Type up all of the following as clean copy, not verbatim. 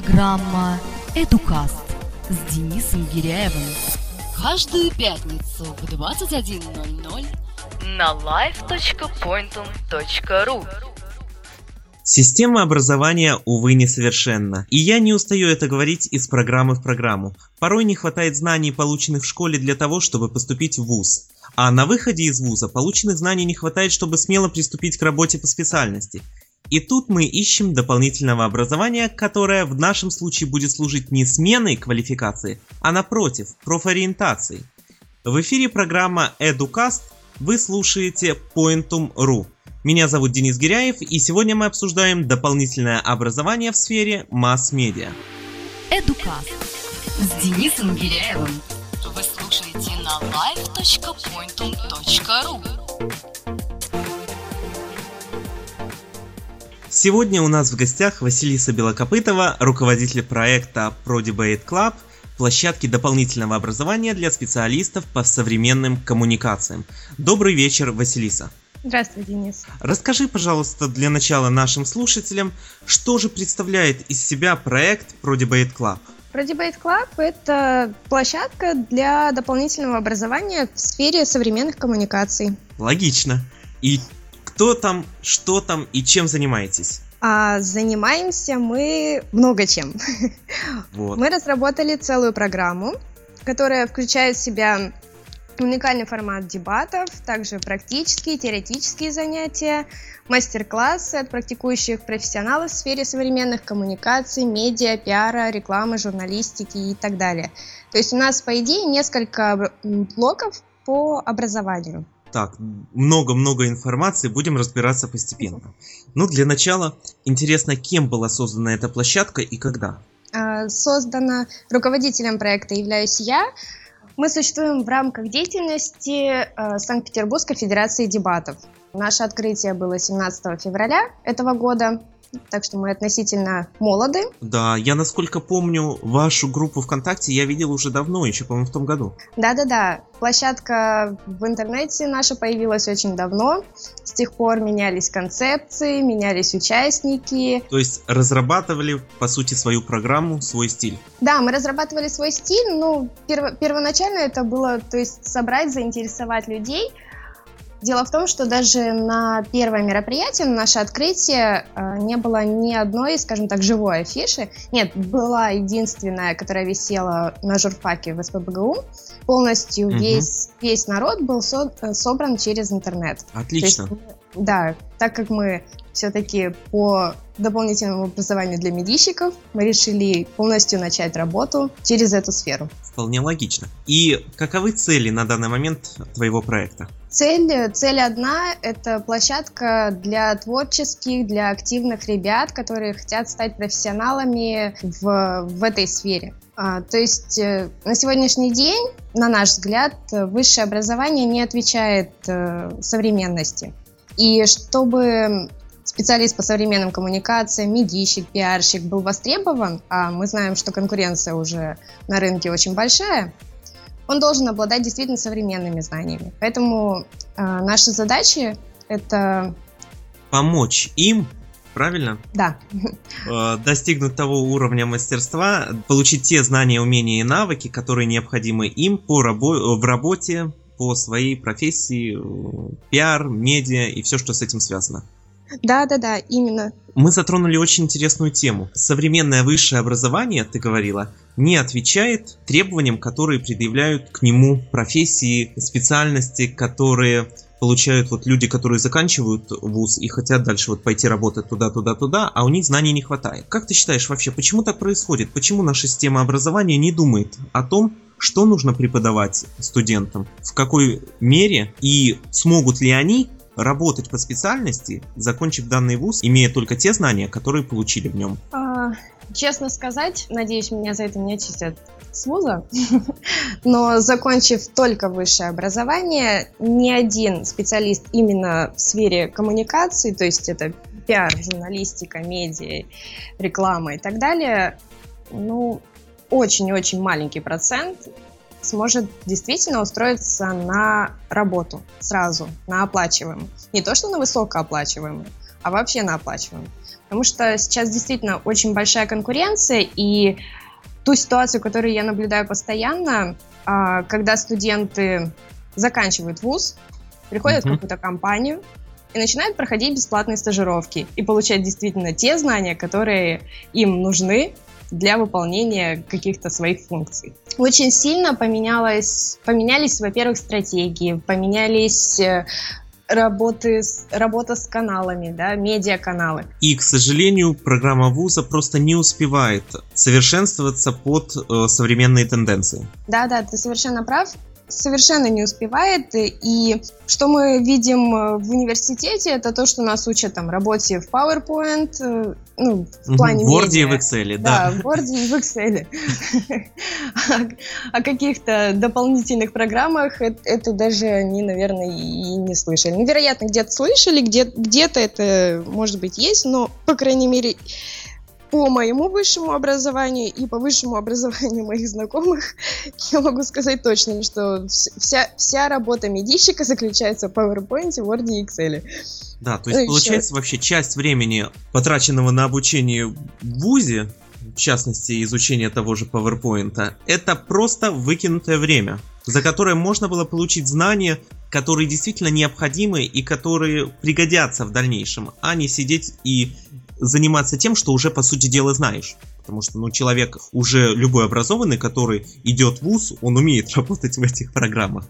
Программа «Эдукаст» с Денисом Гиряевым. Каждую пятницу в 21:00 на live.pointum.ru. Система образования, увы, несовершенна. И я не устаю это говорить из программы в программу. Порой не хватает знаний, полученных в школе, для того, чтобы поступить в вуз. А на выходе из вуза полученных знаний не хватает, чтобы смело приступить к работе по специальности. И тут мы ищем дополнительного образования, которое в нашем случае будет служить не сменой квалификации, а напротив, профориентацией. В эфире программа «Эдукаст», вы слушаете Pointum.ru. Меня зовут Денис Гиряев, и сегодня мы обсуждаем дополнительное образование в сфере масс-медиа. Эдукаст с Денисом Гиряевым. Вы слушаете на live.pointum.ru. Сегодня у нас в гостях Василиса Белокопытова, руководитель проекта ProDebate Club, площадки дополнительного образования для специалистов по современным коммуникациям. Добрый вечер, Василиса. Здравствуй, Денис. Расскажи, пожалуйста, для начала нашим слушателям, что же представляет из себя проект ProDebate Club? ProDebate Club – это площадка для дополнительного образования в сфере современных коммуникаций. Логично. И кто там, что там и чем занимаетесь? Занимаемся мы много чем. Вот. Мы разработали целую программу, которая включает в себя уникальный формат дебатов, также практические, теоретические занятия, мастер-классы от практикующих профессионалов в сфере современных коммуникаций, медиа, пиара, рекламы, журналистики и так далее. То есть у нас, по идее, несколько блоков по образованию. Так, много-много информации, будем разбираться постепенно. Ну, для начала, интересно, кем была создана эта площадка и когда? Создана руководителем проекта являюсь я. Мы существуем в рамках деятельности Санкт-Петербургской федерации дебатов. Наше открытие было 17 февраля этого года, так что мы относительно молоды. Да, я, насколько помню, вашу группу ВКонтакте я видел уже давно, еще, по-моему, в том году. Да-да-да, площадка в интернете наша появилась очень давно. С тех пор менялись концепции, менялись участники. То есть разрабатывали, по сути, свою программу, свой стиль? Да, мы разрабатывали свой стиль, но первоначально это было, то есть собрать, заинтересовать людей. Дело в том, что даже на первое мероприятие, на наше открытие, не было ни одной, скажем так, живой афиши. Нет, была единственная, которая висела на журфаке в СПбГУ. Полностью весь народ был собран через интернет. Отлично. То есть, да, так как мы все-таки по дополнительному образованию для медийщиков, мы решили полностью начать работу через эту сферу. Вполне логично. И каковы цели на данный момент твоего проекта? Цель одна – это площадка для творческих, для активных ребят, которые хотят стать профессионалами в этой сфере. То есть на сегодняшний день, на наш взгляд, высшее образование не отвечает современности. И чтобы специалист по современным коммуникациям, медийщик, пиарщик был востребован, а мы знаем, что конкуренция уже на рынке очень большая, он должен обладать действительно современными знаниями. Поэтому наши задачи – это… Помочь им, правильно? Да. Достигнуть того уровня мастерства, получить те знания, умения и навыки, которые необходимы им в работе, по своей профессии, пиар, медиа и все, что с этим связано. Да, именно. Мы затронули очень интересную тему. Современное высшее образование, ты говорила, не отвечает требованиям, которые предъявляют к нему профессии, специальности, которые получают люди, которые заканчивают вуз и хотят дальше пойти работать туда, а у них знаний не хватает. Как ты считаешь вообще, почему так происходит? Почему наша система образования не думает о том, что нужно преподавать студентам, в какой мере и смогут ли они работать по специальности, закончив данный вуз, имея только те знания, которые получили в нем? Честно сказать, надеюсь, меня за это не отчислят с вуза, но закончив только высшее образование, ни один специалист именно в сфере коммуникации, то есть это пиар, журналистика, медиа, реклама и так далее, очень-очень маленький процент сможет действительно устроиться на работу сразу, на оплачиваемую. Не то, что на высокооплачиваемую, а вообще на оплачиваемую. потому что сейчас действительно очень большая конкуренция, и ту ситуацию, которую я наблюдаю постоянно, когда студенты заканчивают вуз, приходят в какую-то компанию и начинают проходить бесплатные стажировки и получать действительно те знания, которые им нужны для выполнения каких-то своих функций. Очень сильно поменялись, во-первых, стратегии, поменялись работа с каналами, да, медиаканалы. И, к сожалению, программа вуза просто не успевает совершенствоваться под современные тенденции. Да, ты совершенно прав. Совершенно не успевает, и что мы видим в университете, это то, что нас учат там работе в PowerPoint, ну, в плане медиа. В Word и в Excel, да. Да, в Word и в Excel. О каких-то дополнительных программах это даже они, наверное, и не слышали. Ну, вероятно, где-то слышали, где-то это, может быть, есть, но, по крайней мере, по моему высшему образованию и по высшему образованию моих знакомых я могу сказать точно, что вся работа медийщика заключается в PowerPoint, Word и Excel. Да, то есть получается вообще часть времени, потраченного на обучение в вузе, в частности изучение того же PowerPoint, это просто выкинутое время, за которое можно было получить знания, которые действительно необходимы и которые пригодятся в дальнейшем, а не сидеть и заниматься тем, что уже, по сути дела, знаешь. Потому что, человек уже любой образованный, который идет в вуз, он умеет работать в этих программах.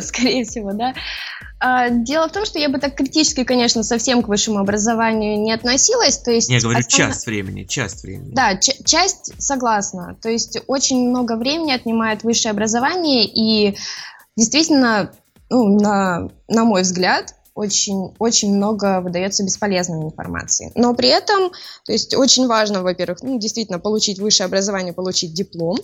Скорее всего, да. Дело в том, что я бы так критически, конечно, совсем к высшему образованию не относилась. То есть я говорю, часть времени. Да, часть, согласна. То есть очень много времени отнимает высшее образование, и действительно, на мой взгляд, очень много выдается бесполезной информации. Но при этом, то есть очень важно, во-первых, действительно получить высшее образование, получить диплом.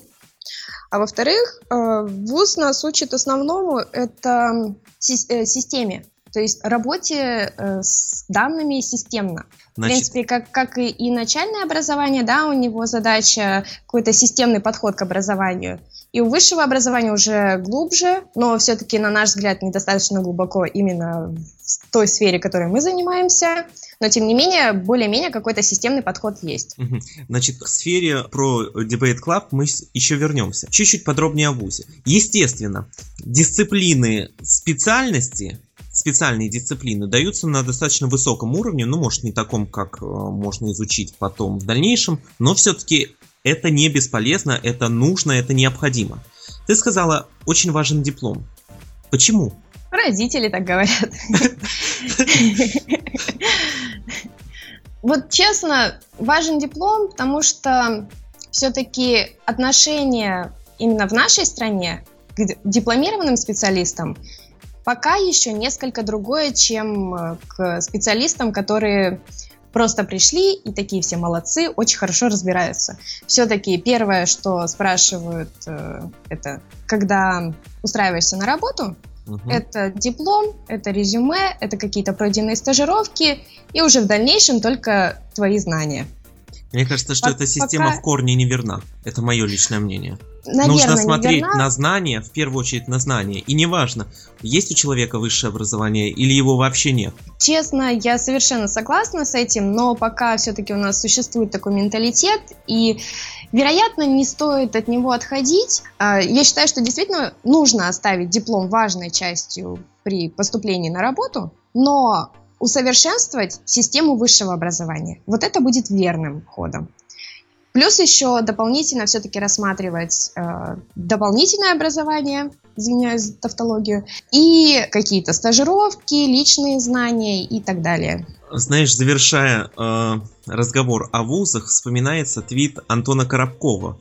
А во-вторых, вуз нас учит основному это системе, то есть работе с данными системно. В принципе, как и начальное образование, да, у него задача какой-то системный подход к образованию. И у высшего образования уже глубже, но все-таки, на наш взгляд, недостаточно глубоко именно в той сфере, которой мы занимаемся. Но, тем не менее, более-менее какой-то системный подход есть. К сфере ProDebate Club мы еще вернемся. Чуть-чуть подробнее о вузе. Естественно, специальные дисциплины даются на достаточно высоком уровне, может, не таком, как можно изучить потом в дальнейшем, но все-таки это не бесполезно, это нужно, это необходимо. Ты сказала, очень важен диплом. Почему? Родители так говорят. Вот честно, важен диплом, потому что все-таки отношение именно в нашей стране к дипломированным специалистам пока еще несколько другое, чем к специалистам, которые просто пришли и такие все молодцы, очень хорошо разбираются. Все-таки первое, что спрашивают, это когда устраиваешься на работу, это диплом, это резюме, это какие-то пройденные стажировки и уже в дальнейшем только твои знания. Мне кажется, что эта система в корне неверна. Это мое личное мнение. Нужно смотреть на знания, в первую очередь на знания. И неважно, есть у человека высшее образование или его вообще нет. Честно, я совершенно согласна с этим, но пока все-таки у нас существует такой менталитет, и, вероятно, не стоит от него отходить. Я считаю, что действительно нужно оставить диплом важной частью при поступлении на работу, но усовершенствовать систему высшего образования. Вот это будет верным ходом. Плюс еще дополнительно все-таки рассматривать дополнительное образование, извиняюсь за тавтологию, и какие-то стажировки, личные знания и так далее. Знаешь, завершая разговор о вузах, вспоминается твит Антона Коробкова.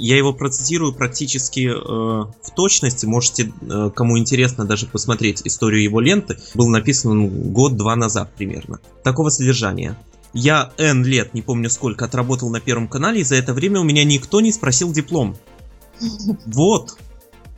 Я его процитирую практически в точности, можете, кому интересно, даже посмотреть историю его ленты. Был написан он год-два назад примерно. Такого содержания. Я лет, не помню сколько, отработал на Первом канале, и за это время у меня никто не спросил диплом. Вот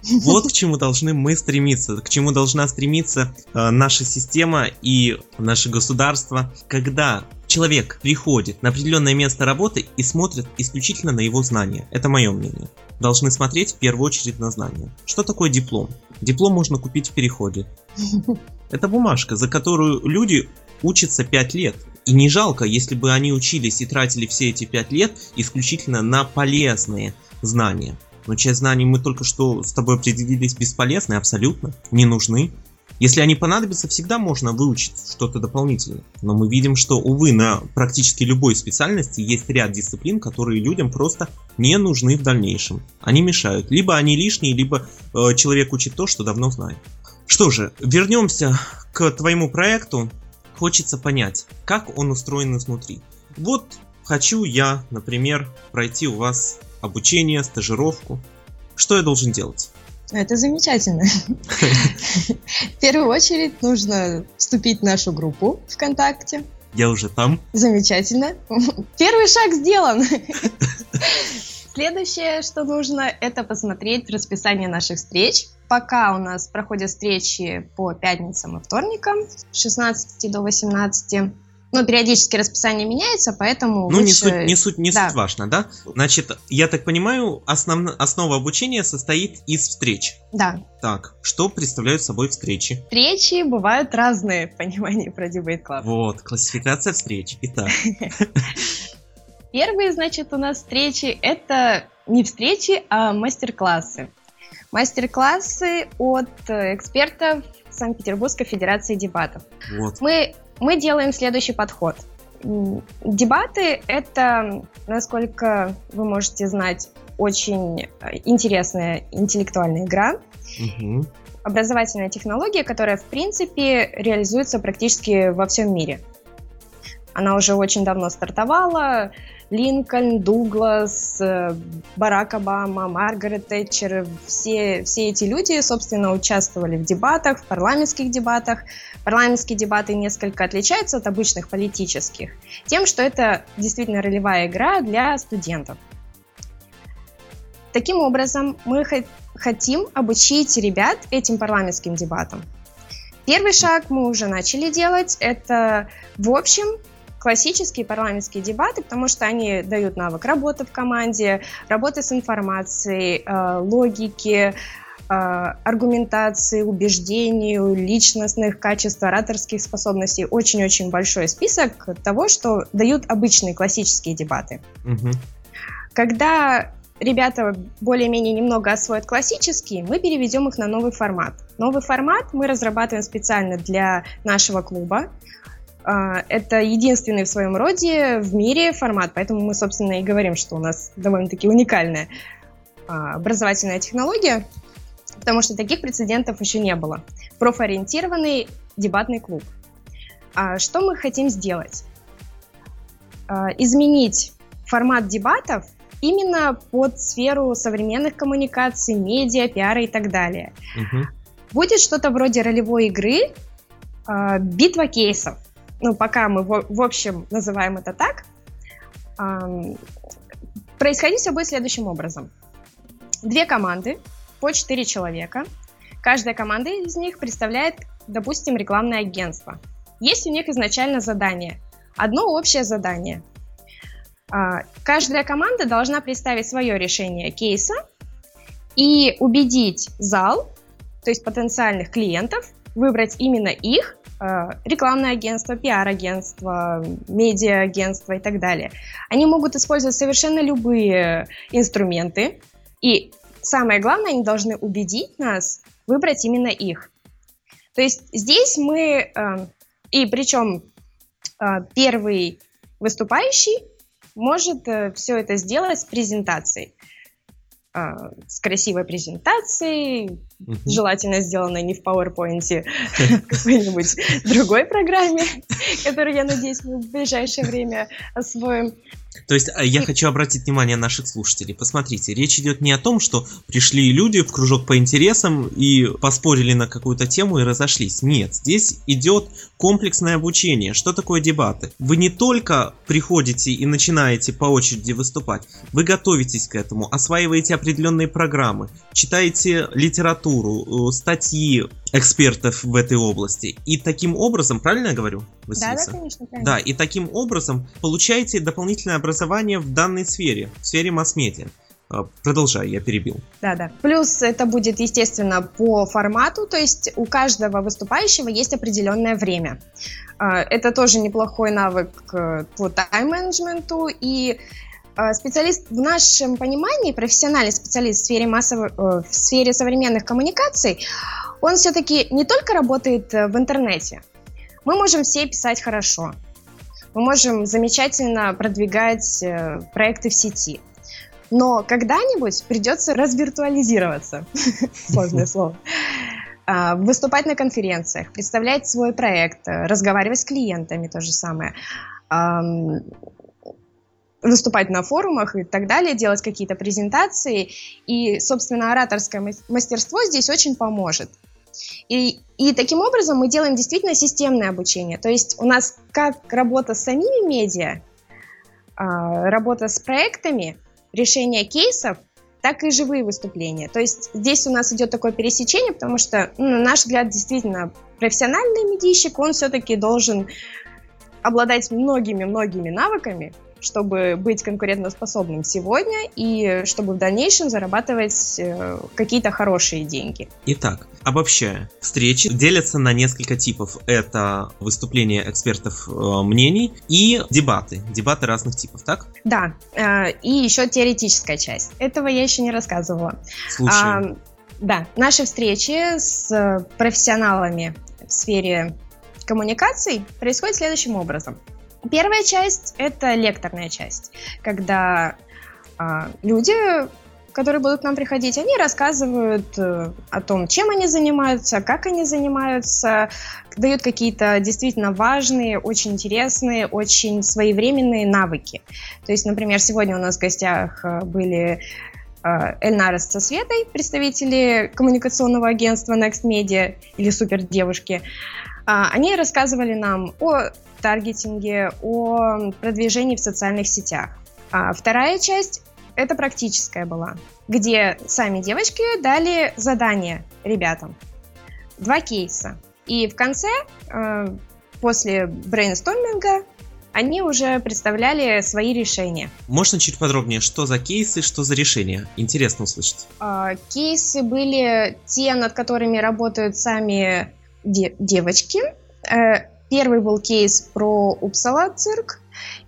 к чему должны мы стремиться, к чему должна стремиться наша система и наше государство, когда человек приходит на определенное место работы и смотрит исключительно на его знания. Это мое мнение. Должны смотреть в первую очередь на знания. Что такое диплом? Диплом можно купить в переходе. Это бумажка, за которую люди учатся 5 лет. И не жалко, если бы они учились и тратили все эти 5 лет исключительно на полезные знания. Но часть знаний мы только что с тобой определились бесполезны, абсолютно не нужны. Если они понадобятся, всегда можно выучить что-то дополнительное. Но мы видим, что, увы, на практически любой специальности есть ряд дисциплин, которые людям просто не нужны в дальнейшем. Они мешают. Либо они лишние, либо человек учит то, что давно знает. Что же, вернемся к твоему проекту. Хочется понять, как он устроен изнутри. Вот хочу я, например, пройти у вас обучение, стажировку. Что я должен делать? Это замечательно. В первую очередь нужно вступить в нашу группу ВКонтакте. Я уже там. Замечательно. Первый шаг сделан. Следующее, что нужно, это посмотреть расписание наших встреч. Пока у нас проходят встречи по пятницам и вторникам с 16 до 18. Но периодически расписание меняется, поэтому... Ну, лучше... не суть важно, да? Значит, я так понимаю, основа обучения состоит из встреч. Да. Так, что представляют собой встречи? Встречи бывают разные в понимании ProDebate Club. Вот, классификация встреч. Итак. Первые, значит, у нас встречи — это не встречи, а мастер-классы. Мастер-классы от экспертов Санкт-Петербургской федерации дебатов. Вот. Мы делаем следующий подход. Дебаты – это, насколько вы можете знать, очень интересная интеллектуальная игра, образовательная технология, которая, в принципе, реализуется практически во всем мире. Она уже очень давно стартовала. Линкольн, Дуглас, Барак Обама, Маргарет Тэтчер, все эти люди, собственно, участвовали в дебатах, в парламентских дебатах. Парламентские дебаты несколько отличаются от обычных политических тем, что это действительно ролевая игра для студентов. Таким образом, мы хотим обучить ребят этим парламентским дебатам. Первый шаг мы уже начали делать. Это, в общем, классические парламентские дебаты, потому что они дают навык работы в команде, работы с информацией, логики, аргументации, убеждению, личностных качеств, ораторских способностей. Очень-очень большой список того, что дают обычные классические дебаты. Угу. Когда ребята более-менее немного освоят классические, мы переведем их на новый формат. Новый формат мы разрабатываем специально для нашего клуба. Это единственный в своем роде в мире формат, поэтому мы, собственно, и говорим, что у нас довольно-таки уникальная образовательная технология, потому что таких прецедентов еще не было. Профориентированный дебатный клуб. Что мы хотим сделать? Изменить формат дебатов именно под сферу современных коммуникаций, медиа, пиара и так далее. Угу. Будет что-то вроде ролевой игры, битва кейсов. Ну, пока мы, в общем, называем это так, происходить все будет следующим образом. 2 команды по 4 человека. Каждая команда из них представляет, допустим, рекламное агентство. Есть у них изначально задание. Одно общее задание. Каждая команда должна представить свое решение кейса и убедить зал, то есть потенциальных клиентов, выбрать именно их, рекламное агентство, пиар-агентство, медиа-агентство и так далее. Они могут использовать совершенно любые инструменты. И самое главное, они должны убедить нас выбрать именно их. То есть здесь мы... И причем первый выступающий может все это сделать с презентацией. С красивой презентацией, желательно сделанной не в PowerPoint, а в какой-нибудь другой программе, которую, я надеюсь, мы в ближайшее время освоим. То есть я хочу обратить внимание наших слушателей. Посмотрите, речь идет не о том, что пришли люди в кружок по интересам и поспорили на какую-то тему и разошлись. Нет, здесь идет комплексное обучение. Что такое дебаты? Вы не только приходите и начинаете по очереди выступать, вы готовитесь к этому, осваиваете определенные программы, читаете литературу, статьи экспертов в этой области. И таким образом, правильно я говорю, Василиса? Да, конечно, правильно. Да, и таким образом получаете дополнительное образование в данной сфере масс-медиа. Продолжай, я перебил. Да. Плюс это будет, естественно, по формату, то есть у каждого выступающего есть определенное время. Это тоже неплохой навык по тайм-менеджменту, и специалист, в нашем понимании, профессиональный специалист в сфере, в сфере современных коммуникаций, он все-таки не только работает в интернете. Мы можем все писать хорошо, мы можем замечательно продвигать проекты в сети. Но когда-нибудь придется развиртуализироваться, сложное слово, выступать на конференциях, представлять свой проект, разговаривать с клиентами, то же самое, выступать на форумах и так далее, делать какие-то презентации. И, собственно, ораторское мастерство здесь очень поможет. И таким образом мы делаем действительно системное обучение. То есть у нас как работа с самими медиа, работа с проектами, решение кейсов, так и живые выступления. То есть здесь у нас идет такое пересечение, потому что, на наш взгляд, действительно профессиональный медийщик, он все-таки должен обладать многими-многими навыками, чтобы быть конкурентоспособным сегодня и чтобы в дальнейшем зарабатывать какие-то хорошие деньги. Итак, обобщая, встречи делятся на несколько типов. Это выступления экспертов мнений и дебаты. Дебаты разных типов, так? Да, и еще теоретическая часть. Этого я еще не рассказывала. Слушай. Да, наши встречи с профессионалами в сфере коммуникаций происходят следующим образом. Первая часть – это лекторная часть, когда люди, которые будут к нам приходить, они рассказывают о том, чем они занимаются, как они занимаются, дают какие-то действительно важные, очень интересные, очень своевременные навыки. То есть, например, сегодня у нас в гостях были Эльнара со Светой, представители коммуникационного агентства Next Media или Супердевушки. Они рассказывали нам о таргетинге, о продвижении в социальных сетях. А вторая часть – это практическая была, где сами девочки дали задания ребятам. 2 кейса. И в конце, после брейнсторминга, они уже представляли свои решения. Можно чуть подробнее, что за кейсы, что за решения? Интересно услышать. Кейсы были те, над которыми работают сами девочки. Первый был кейс про Упсала Цирк,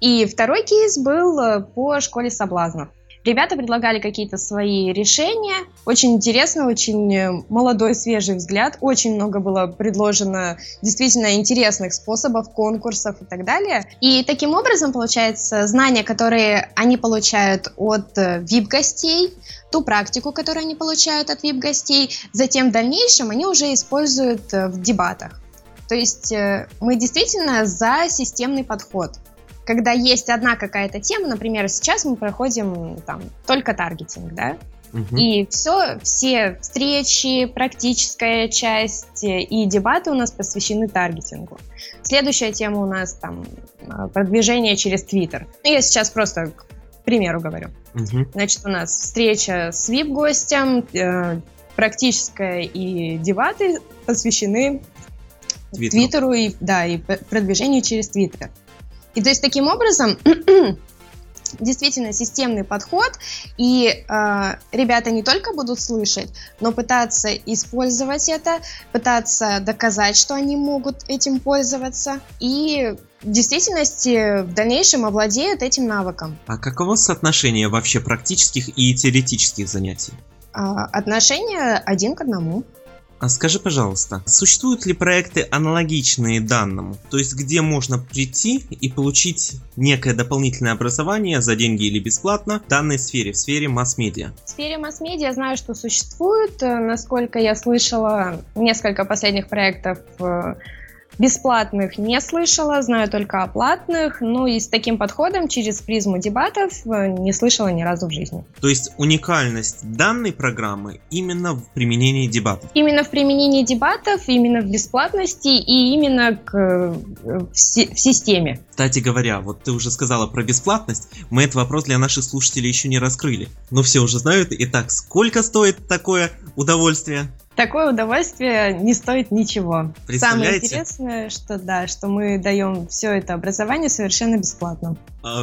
и второй кейс был по Школе Соблазна. Ребята предлагали какие-то свои решения. Очень интересно, очень молодой, свежий взгляд. Очень много было предложено действительно интересных способов, конкурсов и так далее. И таким образом, получается, знания, которые они получают от VIP-гостей, ту практику, которую они получают от VIP-гостей, затем в дальнейшем они уже используют в дебатах. То есть мы действительно за системный подход. Когда есть одна какая-то тема, например, сейчас мы проходим там только таргетинг, да, и все встречи, практическая часть и дебаты у нас посвящены таргетингу. Следующая тема у нас там продвижение через Twitter. Я сейчас просто к примеру говорю. Значит, у нас встреча с VIP-гостем, практическая и дебаты посвящены Твиттеру и продвижению через Твиттер. И то есть таким образом действительно системный подход, и ребята не только будут слышать, но пытаться использовать это, пытаться доказать, что они могут этим пользоваться, и в действительности в дальнейшем овладеют этим навыком. А каково соотношение вообще практических и теоретических занятий? Отношение 1:1. А скажи, пожалуйста, существуют ли проекты, аналогичные данному? То есть, где можно прийти и получить некое дополнительное образование за деньги или бесплатно в данной сфере, в сфере масс-медиа? В сфере масс-медиа я знаю, что существует. Насколько я слышала, несколько последних проектов бесплатных не слышала, знаю только о платных, но и с таким подходом через призму дебатов не слышала ни разу в жизни. То есть уникальность данной программы именно в применении дебатов? Именно в применении дебатов, именно в бесплатности и именно в системе. Кстати говоря, вот ты уже сказала про бесплатность, мы этот вопрос для наших слушателей еще не раскрыли, но все уже знают. Итак, сколько стоит такое удовольствие? такое удовольствие не стоит ничего. Самое интересное, что да, что мы даем все это образование совершенно бесплатно.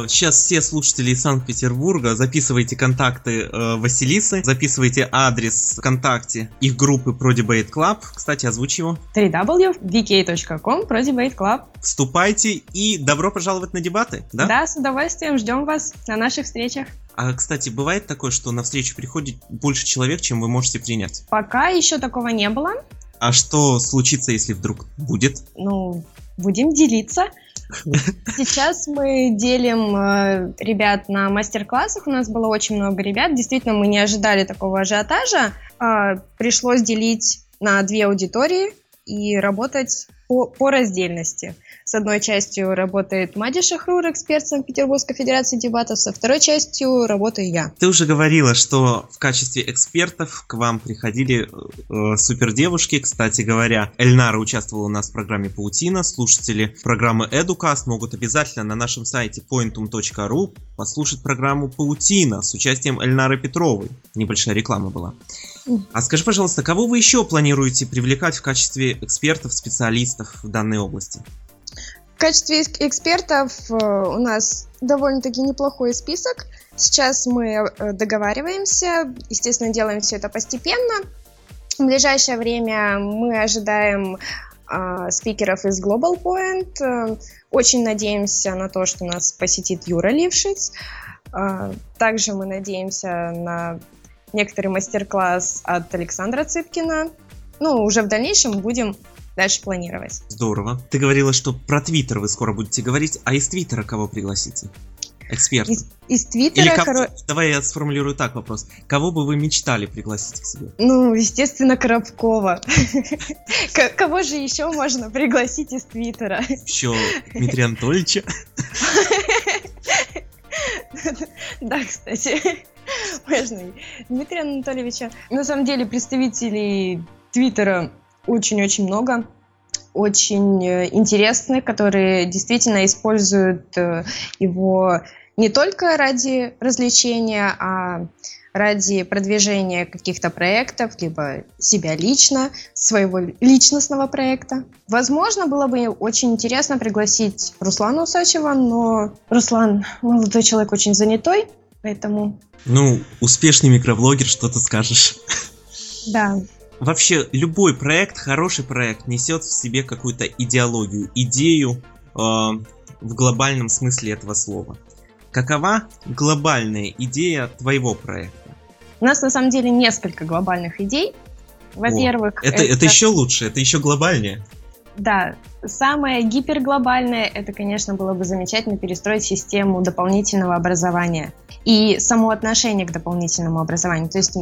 Сейчас все слушатели из Санкт-Петербурга, записывайте контакты Василисы, записывайте адрес ВКонтакте их группы ProDebate Club. Кстати, озвучь его. www.vk.com/ProDebate Club. Вступайте и добро пожаловать на дебаты, да? Да, с удовольствием ждем вас на наших встречах. А, кстати, бывает такое, что на встречу приходит больше человек, чем вы можете принять? Пока еще такого не было. А что случится, если вдруг будет? Ну, будем делиться. Сейчас мы делим ребят на мастер-классах. У нас было очень много ребят. Действительно, мы не ожидали такого ажиотажа. Пришлось делить на две аудитории и работать по раздельности. С одной частью работает Мади Шахрур, эксперт Санкт-Петербургской федерации дебатов, со второй частью работаю я. Ты уже говорила, что в качестве экспертов к вам приходили супердевушки. Кстати говоря, Эльнара участвовала у нас в программе «Паутина». Слушатели программы «Эдукаст» могут обязательно на нашем сайте Pointum.ru послушать программу «Паутина» с участием Эльнары Петровой. Небольшая реклама была. А скажи, пожалуйста, кого вы еще планируете привлекать в качестве экспертов, специалистов в данной области? В качестве экспертов у нас довольно-таки неплохой список. Сейчас мы договариваемся, естественно, делаем все это постепенно. В ближайшее время мы ожидаем спикеров из Global Point. Очень надеемся на то, что нас посетит Юра Левшиц. Также мы надеемся на некоторый мастер-класс от Александра Цыпкина. Ну, уже в дальнейшем будем дальше планировать. Здорово. Ты говорила, что про Твиттер вы скоро будете говорить, а из Твиттера кого пригласите? Эксперта. Из Твиттера... Давай я сформулирую так вопрос. Кого бы вы мечтали пригласить к себе? Ну, естественно, Коробкова. Кого же еще можно пригласить из Твиттера? Еще Дмитрия Анатольевича. Да, кстати. Можно Дмитрия Анатольевича. На самом деле представителей Твиттера очень-очень много, очень интересных, которые действительно используют его не только ради развлечения, а ради продвижения каких-то проектов, либо себя лично, своего личностного проекта. Возможно, было бы очень интересно пригласить Руслана Усачева, но Руслан, молодой человек, очень занятой, поэтому... Ну, успешный микроблогер, что ты скажешь. Да. Вообще, любой проект, хороший проект, несет в себе какую-то идеологию, идею в глобальном смысле этого слова. Какова глобальная идея твоего проекта? У нас на самом деле несколько глобальных идей. Во-первых... Это еще лучше, это еще глобальнее. Да, самое гиперглобальное, это, конечно, было бы замечательно перестроить систему дополнительного образования и само отношение к дополнительному образованию. То есть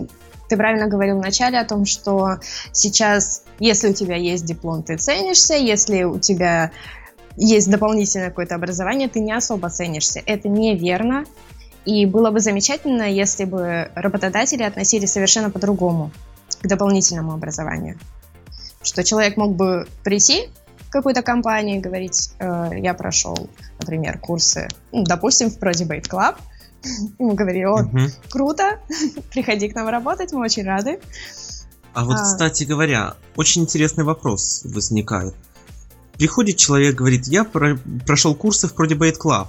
ты правильно говорил вначале о том, что сейчас, если у тебя есть диплом, ты ценишься, если у тебя есть дополнительное какое-то образование, ты не особо ценишься. Это неверно, и было бы замечательно, если бы работодатели относились совершенно по-другому к дополнительному образованию. Что человек мог бы прийти в какую-то компанию и говорить, я прошел, например, курсы, допустим, в ProDebate Club. Ему говорили, круто, приходи к нам работать, мы очень рады. А вот, кстати говоря, очень интересный вопрос возникает. Приходит человек, говорит, я прошел курсы в ProDebate Club.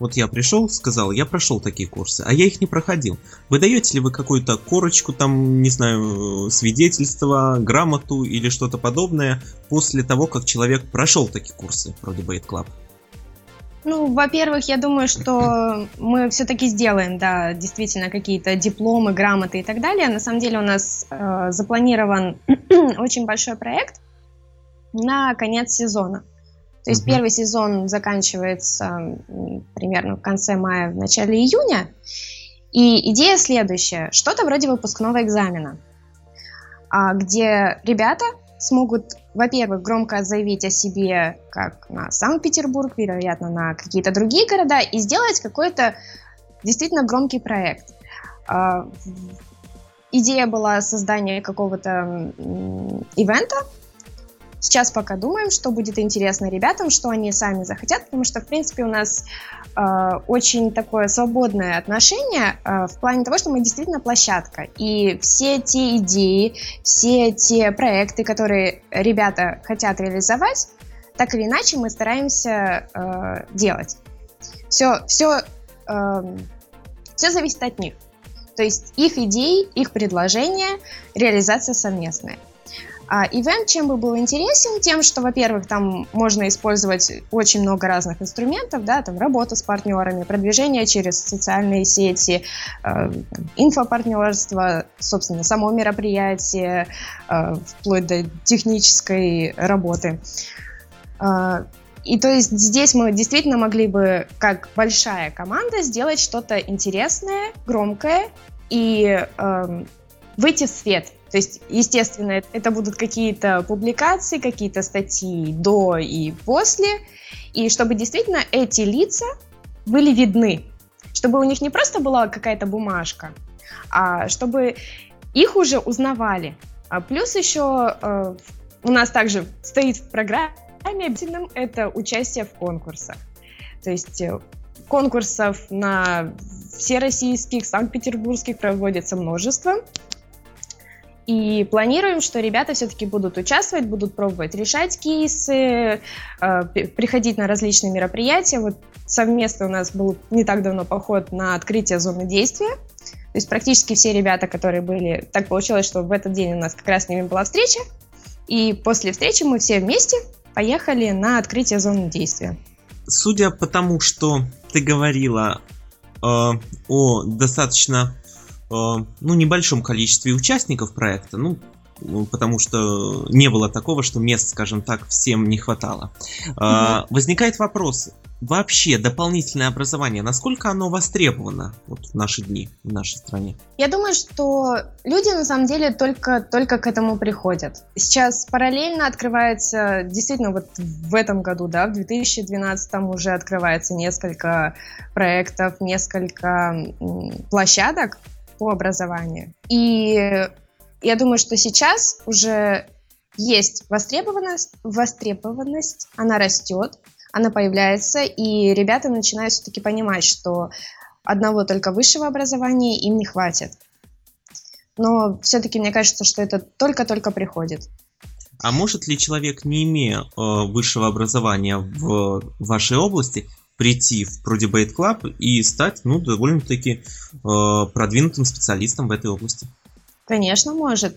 Вот я пришел, сказал, я прошел такие курсы, а я их не проходил. Вы даете ли вы какую-то корочку, там, не знаю, свидетельство, грамоту или что-то подобное после того, как человек прошел такие курсы в ProDebate Club? Ну, во-первых, я думаю, что мы все-таки сделаем, да, действительно, какие-то дипломы, грамоты и так далее. На самом деле у нас запланирован очень большой проект на конец сезона. То есть первый сезон заканчивается примерно в конце мая, в начале июня. И идея следующая. Что-то вроде выпускного экзамена, где ребята смогут, во-первых, громко заявить о себе как на Санкт-Петербург, вероятно, на какие-то другие города, и сделать какой-то действительно громкий проект. Идея была создания какого-то ивента, Сейчас пока думаем, что будет интересно ребятам, что они сами захотят, потому что, в принципе, у нас очень такое свободное отношение в плане того, что мы действительно площадка. И все те идеи, все те проекты, которые ребята хотят реализовать, так или иначе мы стараемся делать. Все зависит от них. То есть их идеи, их предложения, реализация совместная. Ивент чем бы был интересен? Тем, что, во-первых, там можно использовать очень много разных инструментов, да, там работа с партнерами, продвижение через социальные сети, инфопартнерство, собственно, само мероприятие, вплоть до технической работы. И то есть здесь мы действительно могли бы, как большая команда, сделать что-то интересное, громкое и выйти в свет. То есть, естественно, это будут какие-то публикации, какие-то статьи до и после, и чтобы действительно эти лица были видны, чтобы у них не просто была какая-то бумажка, а чтобы их уже узнавали. А плюс еще у нас также стоит в программе, обязательным это участие в конкурсах. То есть конкурсов на всероссийских, санкт-петербургских проводится множество. И планируем, что ребята все-таки будут участвовать, будут пробовать решать кейсы, приходить на различные мероприятия. Вот совместно у нас был не так давно поход на открытие зоны действия. То есть практически все ребята, которые были... Так получилось, что в этот день у нас как раз с ними была встреча. И после встречи мы все вместе поехали на открытие зоны действия. Судя по тому, что ты говорила о достаточно... небольшом количестве участников проекта, потому что не было такого, что мест, скажем так, всем не хватало. Mm-hmm. Возникает вопрос, вообще дополнительное образование, насколько оно востребовано в наши дни, в нашей стране? Я думаю, что люди на самом деле только к этому приходят. Сейчас параллельно открывается, действительно, вот в этом году, да, в 2012 уже открывается несколько проектов, несколько площадок по образованию. И я думаю, что сейчас уже есть востребованность, она растет, она появляется, и ребята начинают все-таки понимать, что одного только высшего образования им не хватит. Но все-таки мне кажется, что это только приходит. А может ли человек, не имея высшего образования в вашей области, прийти в ProDebate Club и стать, довольно-таки продвинутым специалистом в этой области? Конечно, может.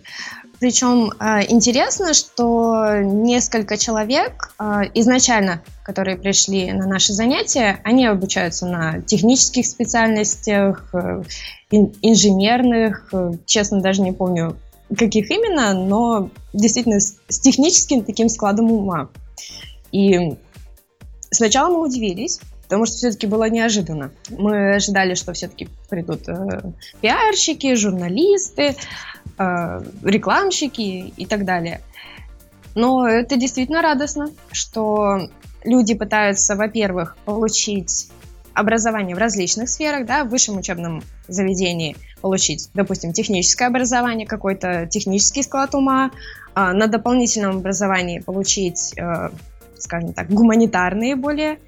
Причем интересно, что несколько человек изначально, которые пришли на наши занятия, они обучаются на технических специальностях, инженерных, честно, даже не помню, каких именно, но действительно с техническим таким складом ума. И сначала мы удивились, потому что все-таки было неожиданно. Мы ожидали, что все-таки придут пиарщики, журналисты, рекламщики и так далее. Но это действительно радостно, что люди пытаются, во-первых, получить образование в различных сферах, да, в высшем учебном заведении получить, допустим, техническое образование, какой-то технический склад ума, на дополнительном образовании получить... скажем так, гуманитарные более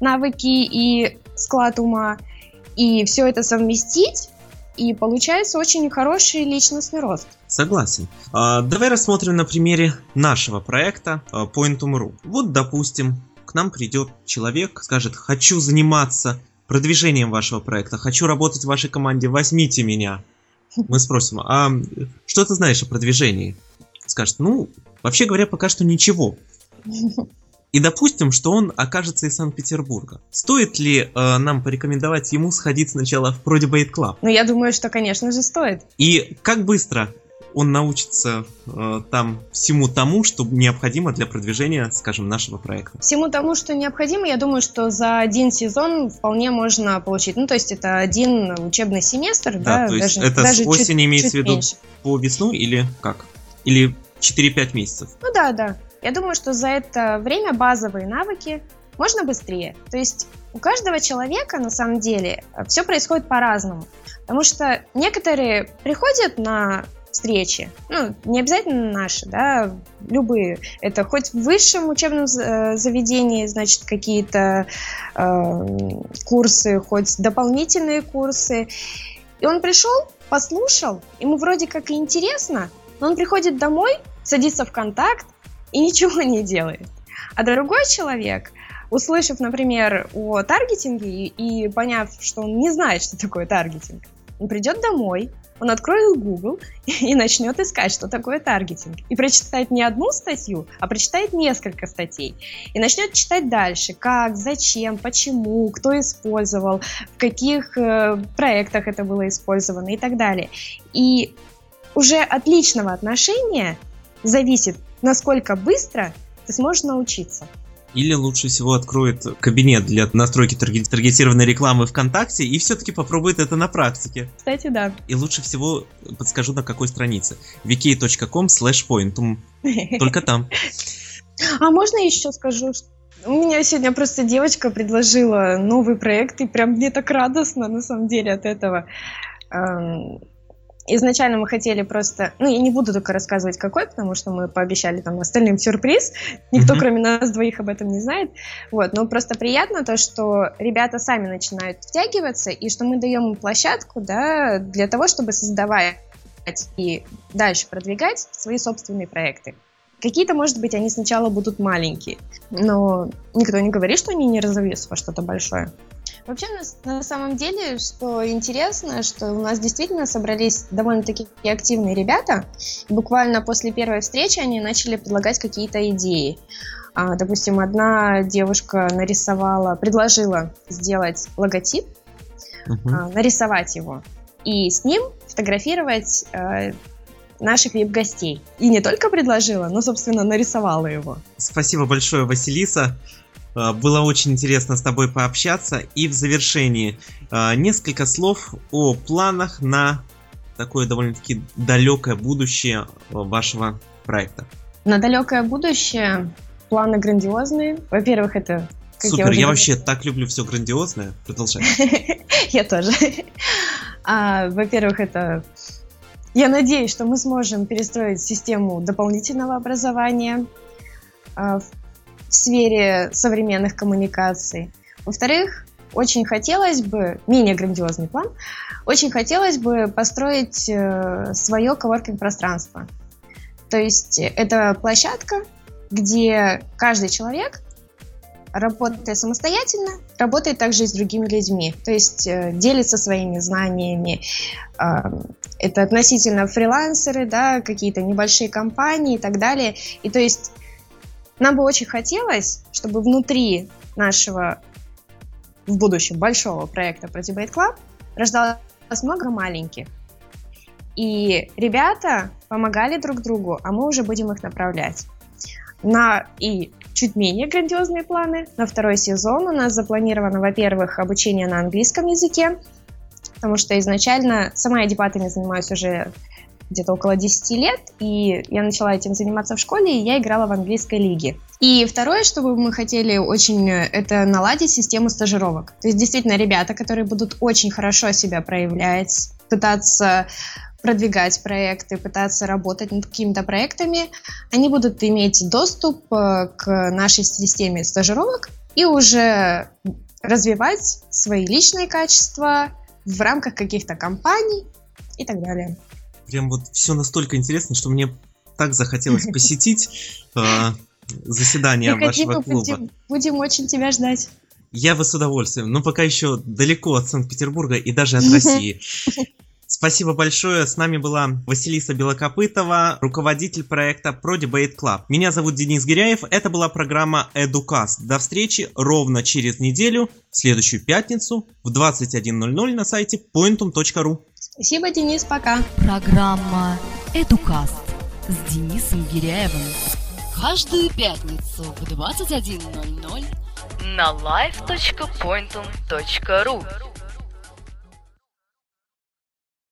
навыки и склад ума, и все это совместить, и получается очень хороший личностный рост. Согласен. Давай рассмотрим на примере нашего проекта Pointum.ru. Вот, допустим, к нам придет человек, скажет: «Хочу заниматься продвижением вашего проекта, хочу работать в вашей команде, возьмите меня». Мы спросим: «А что ты знаешь о продвижении?» Скажет: вообще говоря, пока что ничего». И допустим, что он окажется из Санкт-Петербурга. Стоит ли нам порекомендовать ему сходить сначала в ProDebate Club? Я думаю, что, конечно же, стоит. И как быстро он научится там всему тому, что необходимо для продвижения, скажем, нашего проекта? Всему тому, что необходимо, я думаю, что за один сезон вполне можно получить. То есть это один учебный семестр, да? То есть даже, это даже с осени имеется в виду меньше. По весну или как? Или 4-5 месяцев? Да. Я думаю, что за это время базовые навыки можно быстрее. То есть у каждого человека, на самом деле, все происходит по-разному. Потому что некоторые приходят на встречи. Ну, не обязательно наши, да, любые. Это хоть в высшем учебном заведении, значит, какие-то курсы, хоть дополнительные курсы. И он пришел, послушал, ему вроде как и интересно, но он приходит домой, садится в контакт и ничего не делает. А другой человек, услышав, например, о таргетинге и поняв, что он не знает, что такое таргетинг, он придет домой, он откроет Google и начнет искать, что такое таргетинг. И прочитает не одну статью, а прочитает несколько статей. И начнет читать дальше, как, зачем, почему, кто использовал, в каких проектах это было использовано и так далее. И уже от личного отношения зависит, насколько быстро ты сможешь научиться. Или лучше всего откроет кабинет для настройки таргетированной рекламы ВКонтакте и все-таки попробует это на практике. Кстати, да. И лучше всего подскажу, на какой странице. vk.com/pointum. Только там. А можно еще скажу? У меня сегодня просто девочка предложила новый проект, и прям мне так радостно, на самом деле, от этого. Изначально мы хотели просто... Ну, я не буду только рассказывать, какой, потому что мы пообещали там остальным сюрприз. Никто, кроме нас двоих, об этом не знает. Вот. Но просто приятно то, что ребята сами начинают втягиваться, и что мы даем им площадку, да, для того, чтобы создавать и дальше продвигать свои собственные проекты. Какие-то, может быть, они сначала будут маленькие, но никто не говорит, что они не разовьются во что-то большое. Вообще, на самом деле, что интересно, что у нас действительно собрались довольно-таки активные ребята. Буквально после первой встречи они начали предлагать какие-то идеи. Допустим, одна девушка предложила сделать логотип, нарисовать его и с ним фотографировать наших вип-гостей. И не только предложила, но, собственно, нарисовала его. Спасибо большое, Василиса. Было очень интересно с тобой пообщаться. И в завершении несколько слов о планах на такое довольно-таки далекое будущее вашего проекта. На далекое будущее планы грандиозные. Во-первых, это... Супер, я вообще так люблю все грандиозное. Продолжай. Я тоже. Во-первых, это... Я надеюсь, что мы сможем перестроить систему дополнительного образования в сфере современных коммуникаций. Во-вторых, очень хотелось бы, менее грандиозный план, очень хотелось бы построить свое коворкинг-пространство. То есть это площадка, где каждый человек, работая самостоятельно, работает также и с другими людьми. То есть делится своими знаниями. Это относительно фрилансеры, да, какие-то небольшие компании и так далее. И то есть нам бы очень хотелось, чтобы внутри нашего в будущем большого проекта ProDebate Club рождалось много маленьких. И ребята помогали друг другу, а мы уже будем их направлять. И чуть менее грандиозные планы. На второй сезон у нас запланировано, во-первых, обучение на английском языке, потому что изначально сама я дебатами занимаюсь уже где-то около 10 лет, и я начала этим заниматься в школе, и я играла в английской лиге. И второе, что мы хотели очень, это наладить систему стажировок. То есть действительно ребята, которые будут очень хорошо себя проявлять, пытаться продвигать проекты, пытаться работать над какими-то проектами, они будут иметь доступ к нашей системе стажировок и уже развивать свои личные качества в рамках каких-то компаний и так далее. Прям вот все настолько интересно, что мне так захотелось посетить заседание вашего клуба. Будем очень тебя ждать. Я бы с удовольствием, но пока еще далеко от Санкт-Петербурга и даже от России. Спасибо большое. С нами была Василиса Белокопытова, руководитель проекта ProDebate Club. Меня зовут Денис Гиряев. Это была программа Эдукаст. До встречи ровно через неделю, в следующую пятницу в 21:00 на сайте Pointum.ru. Спасибо, Денис, пока. Программа Эдукаст с Денисом Гиряевым. Каждую пятницу в 21:00 на live.pointum.ru.